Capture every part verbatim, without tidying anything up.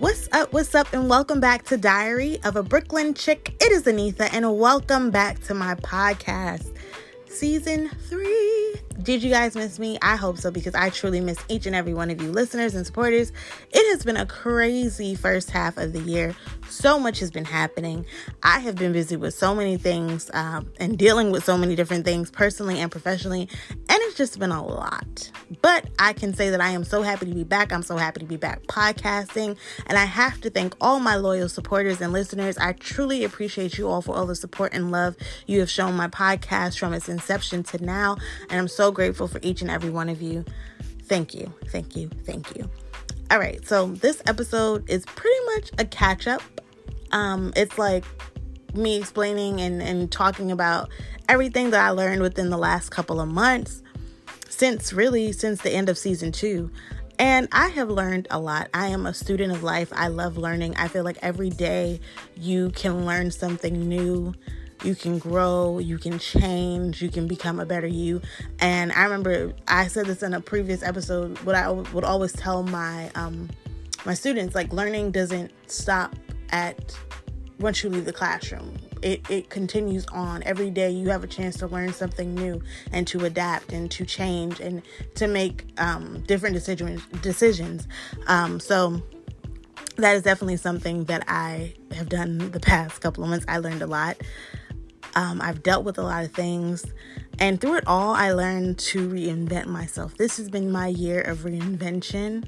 What's up, what's up, and welcome back to Diary of a Brooklyn Chick. It is Anitha, and welcome back to my podcast, season three. Did you guys miss me? I hope so, because I truly miss each and every one of you listeners and supporters. It has been a crazy first half of the year. So much has been happening. I have been busy with so many things um, and dealing with so many different things personally and professionally, and it's just been a lot. But I can say that I am so happy to be back. I'm so happy to be back podcasting, and I have to thank all my loyal supporters and listeners. I truly appreciate you all for all the support and love you have shown my podcast from its inception to now, and I'm so grateful for each and every one of you. Thank you, thank you, thank you. All right, so this episode is pretty much a catch up. Um, it's like me explaining and, and talking about everything that I learned within the last couple of months, since really since the end of season two. And I have learned a lot. I am a student of life. I love learning. I feel like every day you can learn something new. You can grow, you can change, you can become a better you. And I remember I said this in a previous episode, what I would always tell my um, my students, like, learning doesn't stop at once you leave the classroom. It, it continues on. Every day you have a chance to learn something new and to adapt and to change and to make um, different decision, decisions. Um, so that is definitely something that I have done the past couple of months. I learned a lot. Um, I've dealt with a lot of things, and through it all, I learned to reinvent myself. This has been my year of reinvention.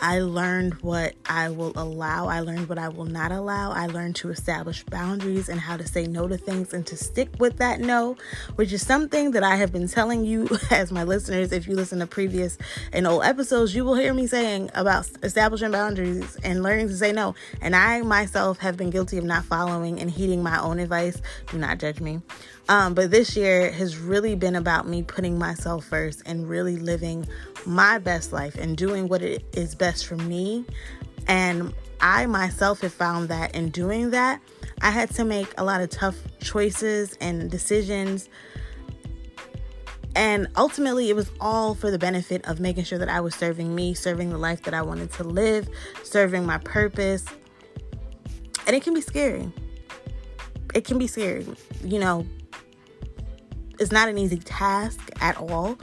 I learned what I will allow. I learned what I will not allow. I learned to establish boundaries and how to say no to things and to stick with that no, which is something that I have been telling you as my listeners. If you listen to previous and old episodes, you will hear me saying about establishing boundaries and learning to say no. And I myself have been guilty of not following and heeding my own advice. Do not judge me. Um, but this year has really been about me putting myself first and really living my best life and doing what it is best for me. And I myself have found that in doing that, I had to make a lot of tough choices and decisions. And ultimately, it was all for the benefit of making sure that I was serving me, serving the life that I wanted to live, serving my purpose. And it can be scary. It can be scary. You know, it's not an easy task at all.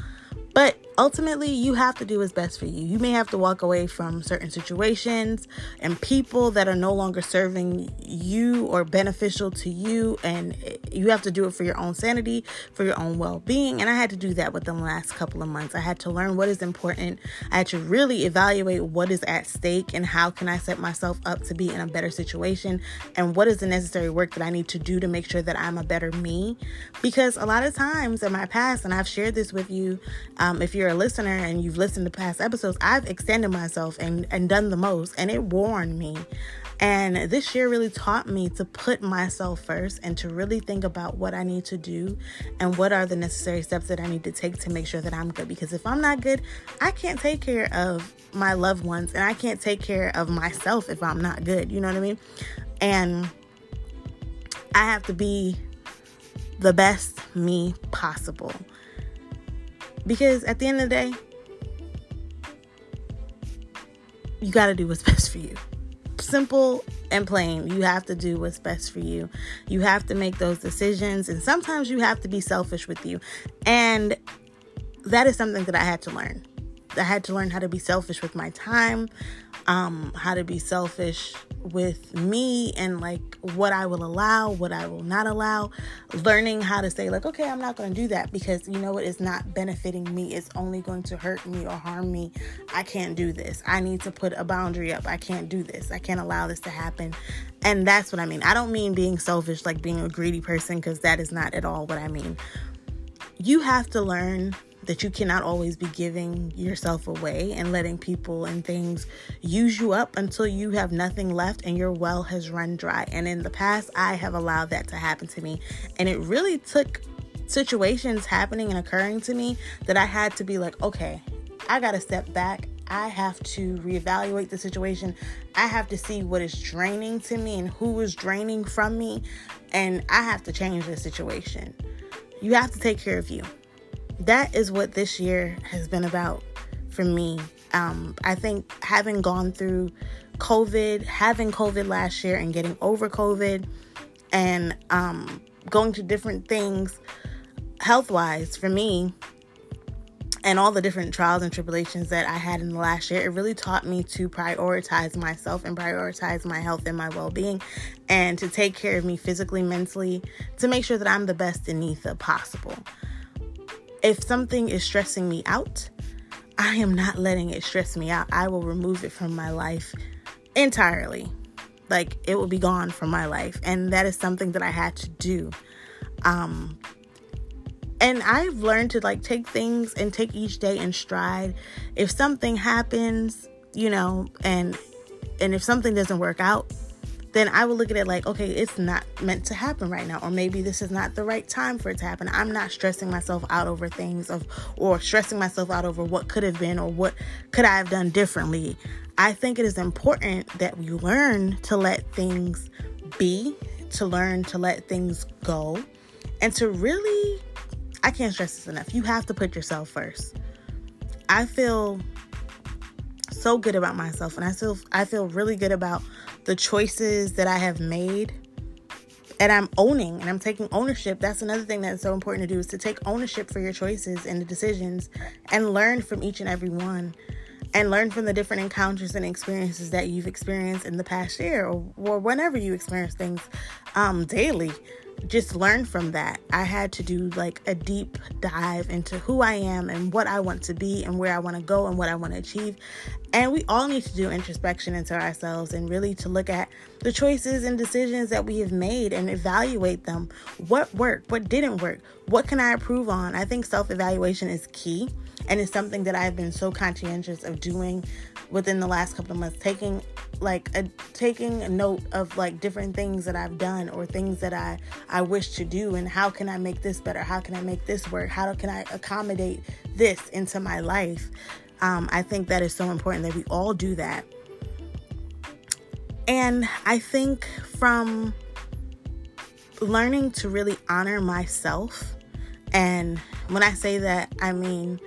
But ultimately, you have to do what's best for you. You may have to walk away from certain situations and people that are no longer serving you or beneficial to you. And you have to do it for your own sanity, for your own well-being. And I had to do that within the last couple of months. I had to learn what is important. I had to really evaluate what is at stake and how can I set myself up to be in a better situation. And what is the necessary work that I need to do to make sure that I'm a better me. Because a lot of times in my past, and I've shared this with you, um, if you're a listener and you've listened to past episodes, I've extended myself and, and done the most, and it warned me. And this year really taught me to put myself first and to really think about what I need to do and what are the necessary steps that I need to take to make sure that I'm good. Because if I'm not good, I can't take care of my loved ones, and I can't take care of myself if I'm not good. You know what I mean? And I have to be the best me possible. Because at the end of the day, you got to do what's best for you. Simple and plain. You have to do what's best for you. You have to make those decisions. And sometimes you have to be selfish with you. And that is something that I had to learn. I had to learn how to be selfish with my time, um, how to be selfish with me and like what I will allow, what I will not allow, learning how to say like, okay, I'm not going to do that because you know what, it's not benefiting me. It's only going to hurt me or harm me. I can't do this. I need to put a boundary up. I can't do this. I can't allow this to happen. And that's what I mean. I don't mean being selfish, like being a greedy person, because that is not at all what I mean. You have to learn that you cannot always be giving yourself away and letting people and things use you up until you have nothing left and your well has run dry. And in the past, I have allowed that to happen to me. And it really took situations happening and occurring to me that I had to be like, okay, I got to step back. I have to reevaluate the situation. I have to see what is draining to me and who is draining from me. And I have to change the situation. You have to take care of you. That is what this year has been about for me. Um, I think having gone through COVID, having COVID last year and getting over COVID, and um, going to different things health-wise for me, and all the different trials and tribulations that I had in the last year, it really taught me to prioritize myself and prioritize my health and my well-being, and to take care of me physically, mentally, to make sure that I'm the best Anitha possible. If something is stressing me out, I am not letting it stress me out. I will remove it from my life entirely. Like, it will be gone from my life. And that is something that I had to do. Um, and I've learned to, like, take things and take each day in stride. If something happens, you know, and and if something doesn't work out, then I will look at it like, okay, it's not meant to happen right now. Or maybe this is not the right time for it to happen. I'm not stressing myself out over things of, or stressing myself out over what could have been or what could I have done differently. I think it is important that we learn to let things be, to learn to let things go, and to really, I can't stress this enough, you have to put yourself first. I feel so good about myself, and I feel, I feel really good about the choices that I have made, and I'm owning and I'm taking ownership. That's another thing that's so important to do, is to take ownership for your choices and the decisions, and learn from each and every one, and learn from the different encounters and experiences that you've experienced in the past year, or, or whenever you experience things um, daily. Just learn from that. I had to do like a deep dive into who I am and what I want to be and where I want to go and what I want to achieve. And we all need to do introspection into ourselves, and really to look at the choices and decisions that we have made and evaluate them. What worked? What didn't work? What can I improve on? I think self-evaluation is key, and it's something that I've been so conscientious of doing within the last couple of months, taking like a, taking a note of like different things that I've done, or things that I, I wish to do, and how can I make this better? How can I make this work? How can I accommodate this into my life? Um, I think that is so important that we all do that. And I think from learning to really honor myself, and when I say that, I mean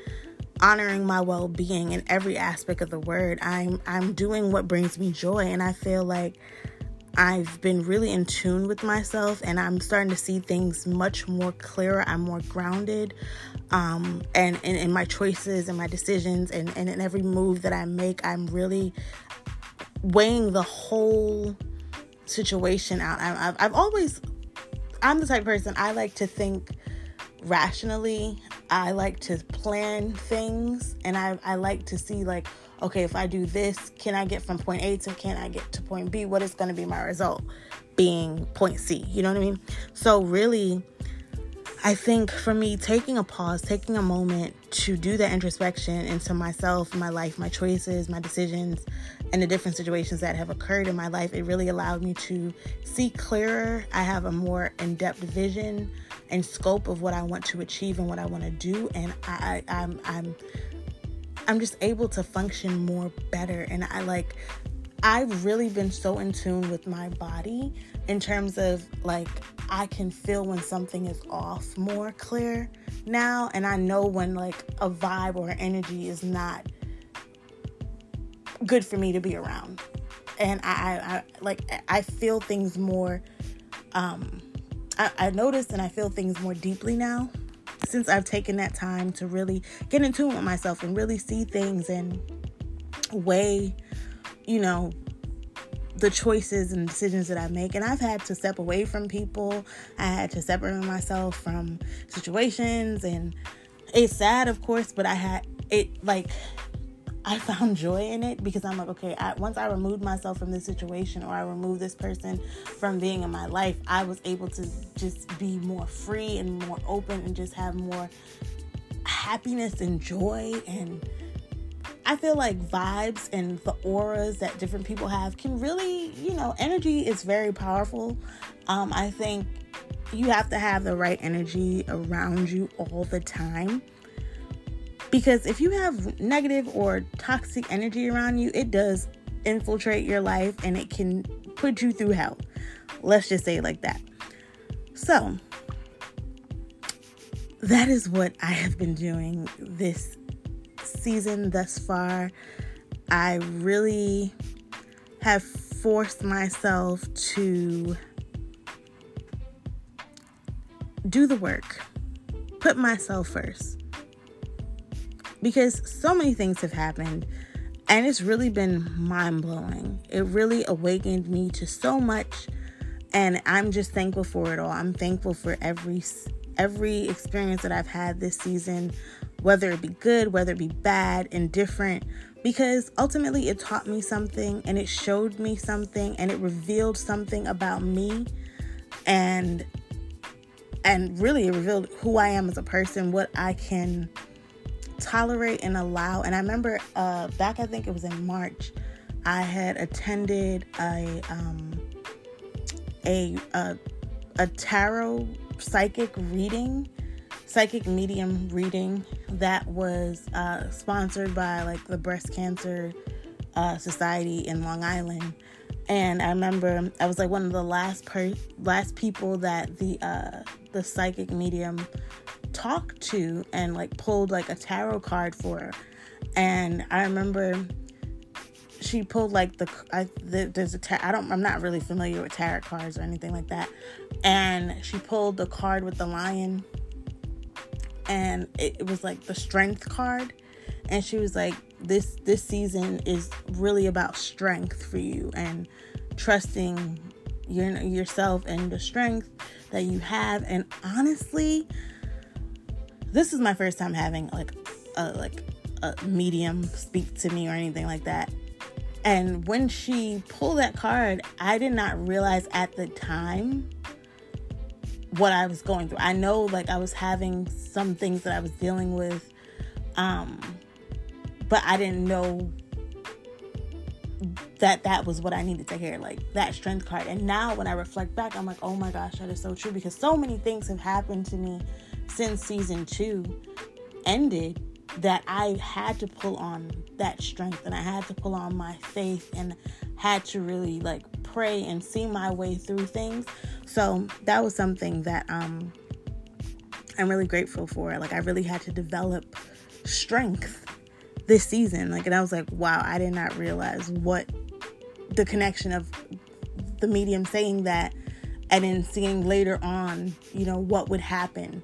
honoring my well-being in every aspect of the word. I'm I'm doing what brings me joy, and I feel like I've been really in tune with myself, and I'm starting to see things much more clearer. I'm more grounded, um, and in my choices and my decisions, and, and in every move that I make, I'm really weighing the whole situation out. I, I've, I've always, I'm the type of person, I like to think rationally. I like to plan things, and I, I like to see like, okay, if I do this, can I get from point A to can I get to point B? What is going to be my result being point C? You know what I mean? So really, I think for me, taking a pause, taking a moment to do that introspection into myself, my life, my choices, my decisions, and the different situations that have occurred in my life, it really allowed me to see clearer. I have a more in-depth vision and scope of what I want to achieve and what I want to do, and I, I, I'm, I'm, I'm just able to function more better. And I like, I've really been so in tune with my body, in terms of like, I can feel when something is off more clear now, and I know when like a vibe or energy is not good for me to be around, and I, I, I like I feel things more. Um, I, I noticed and I feel things more deeply now, since I've taken that time to really get in tune with myself and really see things and weigh, you know, the choices and decisions that I make. And I've had to step away from people. I had to separate myself from situations, and it's sad, of course, but I had it like I found joy in it, because I'm like, okay, I, once I removed myself from this situation, or I removed this person from being in my life, I was able to just be more free and more open, and just have more happiness and joy. And I feel like vibes and the auras that different people have can really, you know, energy is very powerful. Um, I think you have to have the right energy around you all the time, because if you have negative or toxic energy around you, it does infiltrate your life, and it can put you through hell. Let's just say it like that. So that is what I have been doing this season thus far. I really have forced myself to do the work, put myself first, because so many things have happened and it's really been mind-blowing. It really awakened me to so much, and I'm just thankful for it all. I'm thankful for every every experience that I've had this season, whether it be good, whether it be bad, indifferent, because ultimately it taught me something, and it showed me something, and it revealed something about me, and and really it revealed who I am as a person, what I can tolerate and allow. And I remember uh, back, I think it was in March, I had attended a um, a, a a tarot psychic reading, psychic medium reading that was uh, sponsored by like the Breast Cancer uh, Society in Long Island. And I remember I was like one of the last per- last people that the uh, the psychic medium talked to, and like pulled like a tarot card for her. And I remember she pulled like the, I, the there's a tar- I don't I'm not really familiar with tarot cards or anything like that, and she pulled the card with the lion, and it, it was like the strength card, and she was like, this this season is really about strength for you, and trusting your yourself and the strength that you have. And honestly, this is my first time having like a like a medium speak to me or anything like that. And when she pulled that card, I did not realize at the time what I was going through. I know like I was having some things that I was dealing with, um, but I didn't know that that was what I needed to hear, like that strength card. And now when I reflect back, I'm like, oh my gosh, that is so true, because so many things have happened to me since season two ended that I had to pull on that strength, and I had to pull on my faith, and had to really like pray and see my way through things. So that was something that um I'm really grateful for. Like I really had to develop strength this season, like, and I was like, wow, I did not realize what the connection of the medium saying that, and then seeing later on, you know, what would happen,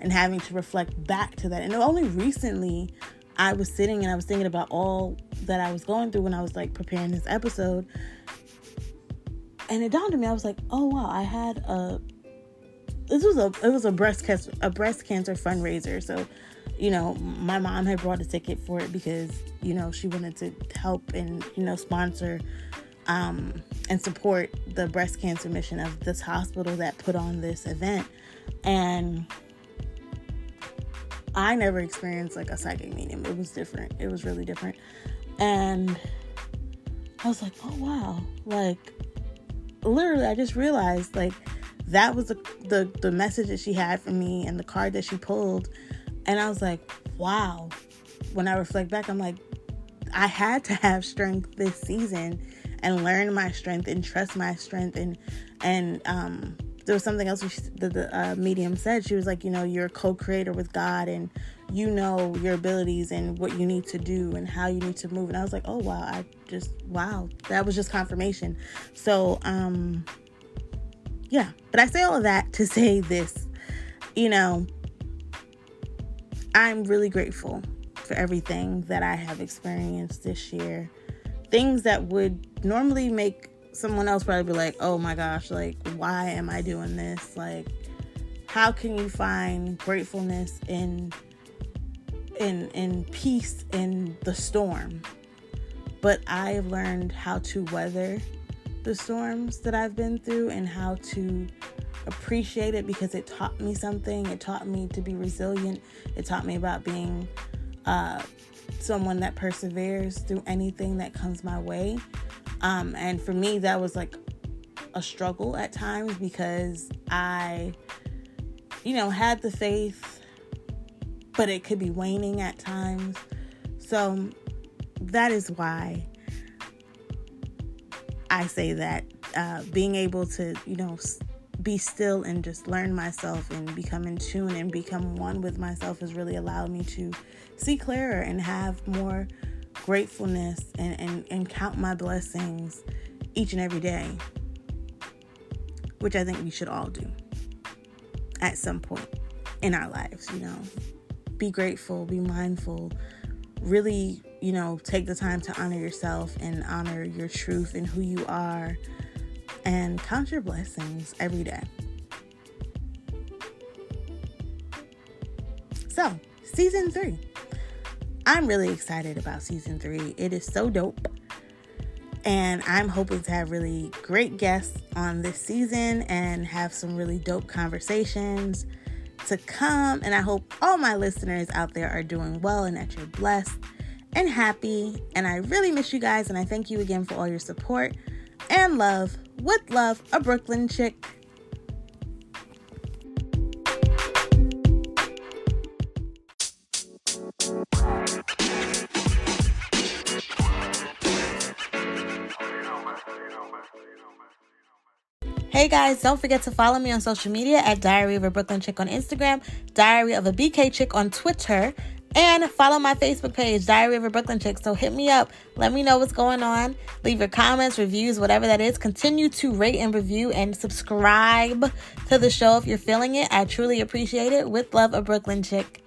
and having to reflect back to that. And only recently I was sitting and I was thinking about all that I was going through when I was like preparing this episode, and it dawned on me, I was like, oh wow, I had a this was a it was a breast cancer a breast cancer fundraiser. So, you know, my mom had brought a ticket for it because, you know, she wanted to help and, you know, sponsor um and support the breast cancer mission of this hospital that put on this event. And I never experienced like a psychic medium. It was different. It was really different. And I was like, oh wow, like literally I just realized like that was the, the the message that she had for me, and the card that she pulled. And I was like, wow, when I reflect back, I'm like, I had to have strength this season, and learn my strength, and trust my strength. And and um there was something else that the uh, medium said. She was like, you know, you're a co-creator with God, and you know your abilities and what you need to do and how you need to move. And I was like, oh wow, I just, wow, that was just confirmation. So um yeah, but I say all of that to say this, you know, I'm really grateful for everything that I have experienced this year. Things that would normally make someone else probably be like, oh my gosh, like, why am I doing this? Like, how can you find gratefulness in in in peace in the storm? But I have learned how to weather the storms that I've been through, and how to appreciate it, because it taught me something. It taught me to be resilient. It taught me about being uh, someone that perseveres through anything that comes my way. Um, and for me, that was like a struggle at times, because I, you know, had the faith, but it could be waning at times. So that is why I say that uh, being able to, you know, be still and just learn myself and become in tune and become one with myself has really allowed me to see clearer and have more gratefulness and, and, and count my blessings each and every day, which I think we should all do at some point in our lives, you know. Be grateful, be mindful, really, you know, take the time to honor yourself and honor your truth and who you are, and count your blessings every day. So, season three. I'm really excited about season three. It is so dope. And I'm hoping to have really great guests on this season and have some really dope conversations to come. And I hope all my listeners out there are doing well and that you're blessed and happy. And I really miss you guys. And I thank you again for all your support and love. With love, a Brooklyn chick. Hey guys, don't forget to follow me on social media at Diary of a Brooklyn Chick on Instagram, Diary of a B K Chick on Twitter, and follow my Facebook page, Diary of a Brooklyn Chick. So hit me up. Let me know what's going on. Leave your comments, reviews, whatever that is. Continue to rate and review and subscribe to the show if you're feeling it. I truly appreciate it. With love, a Brooklyn Chick.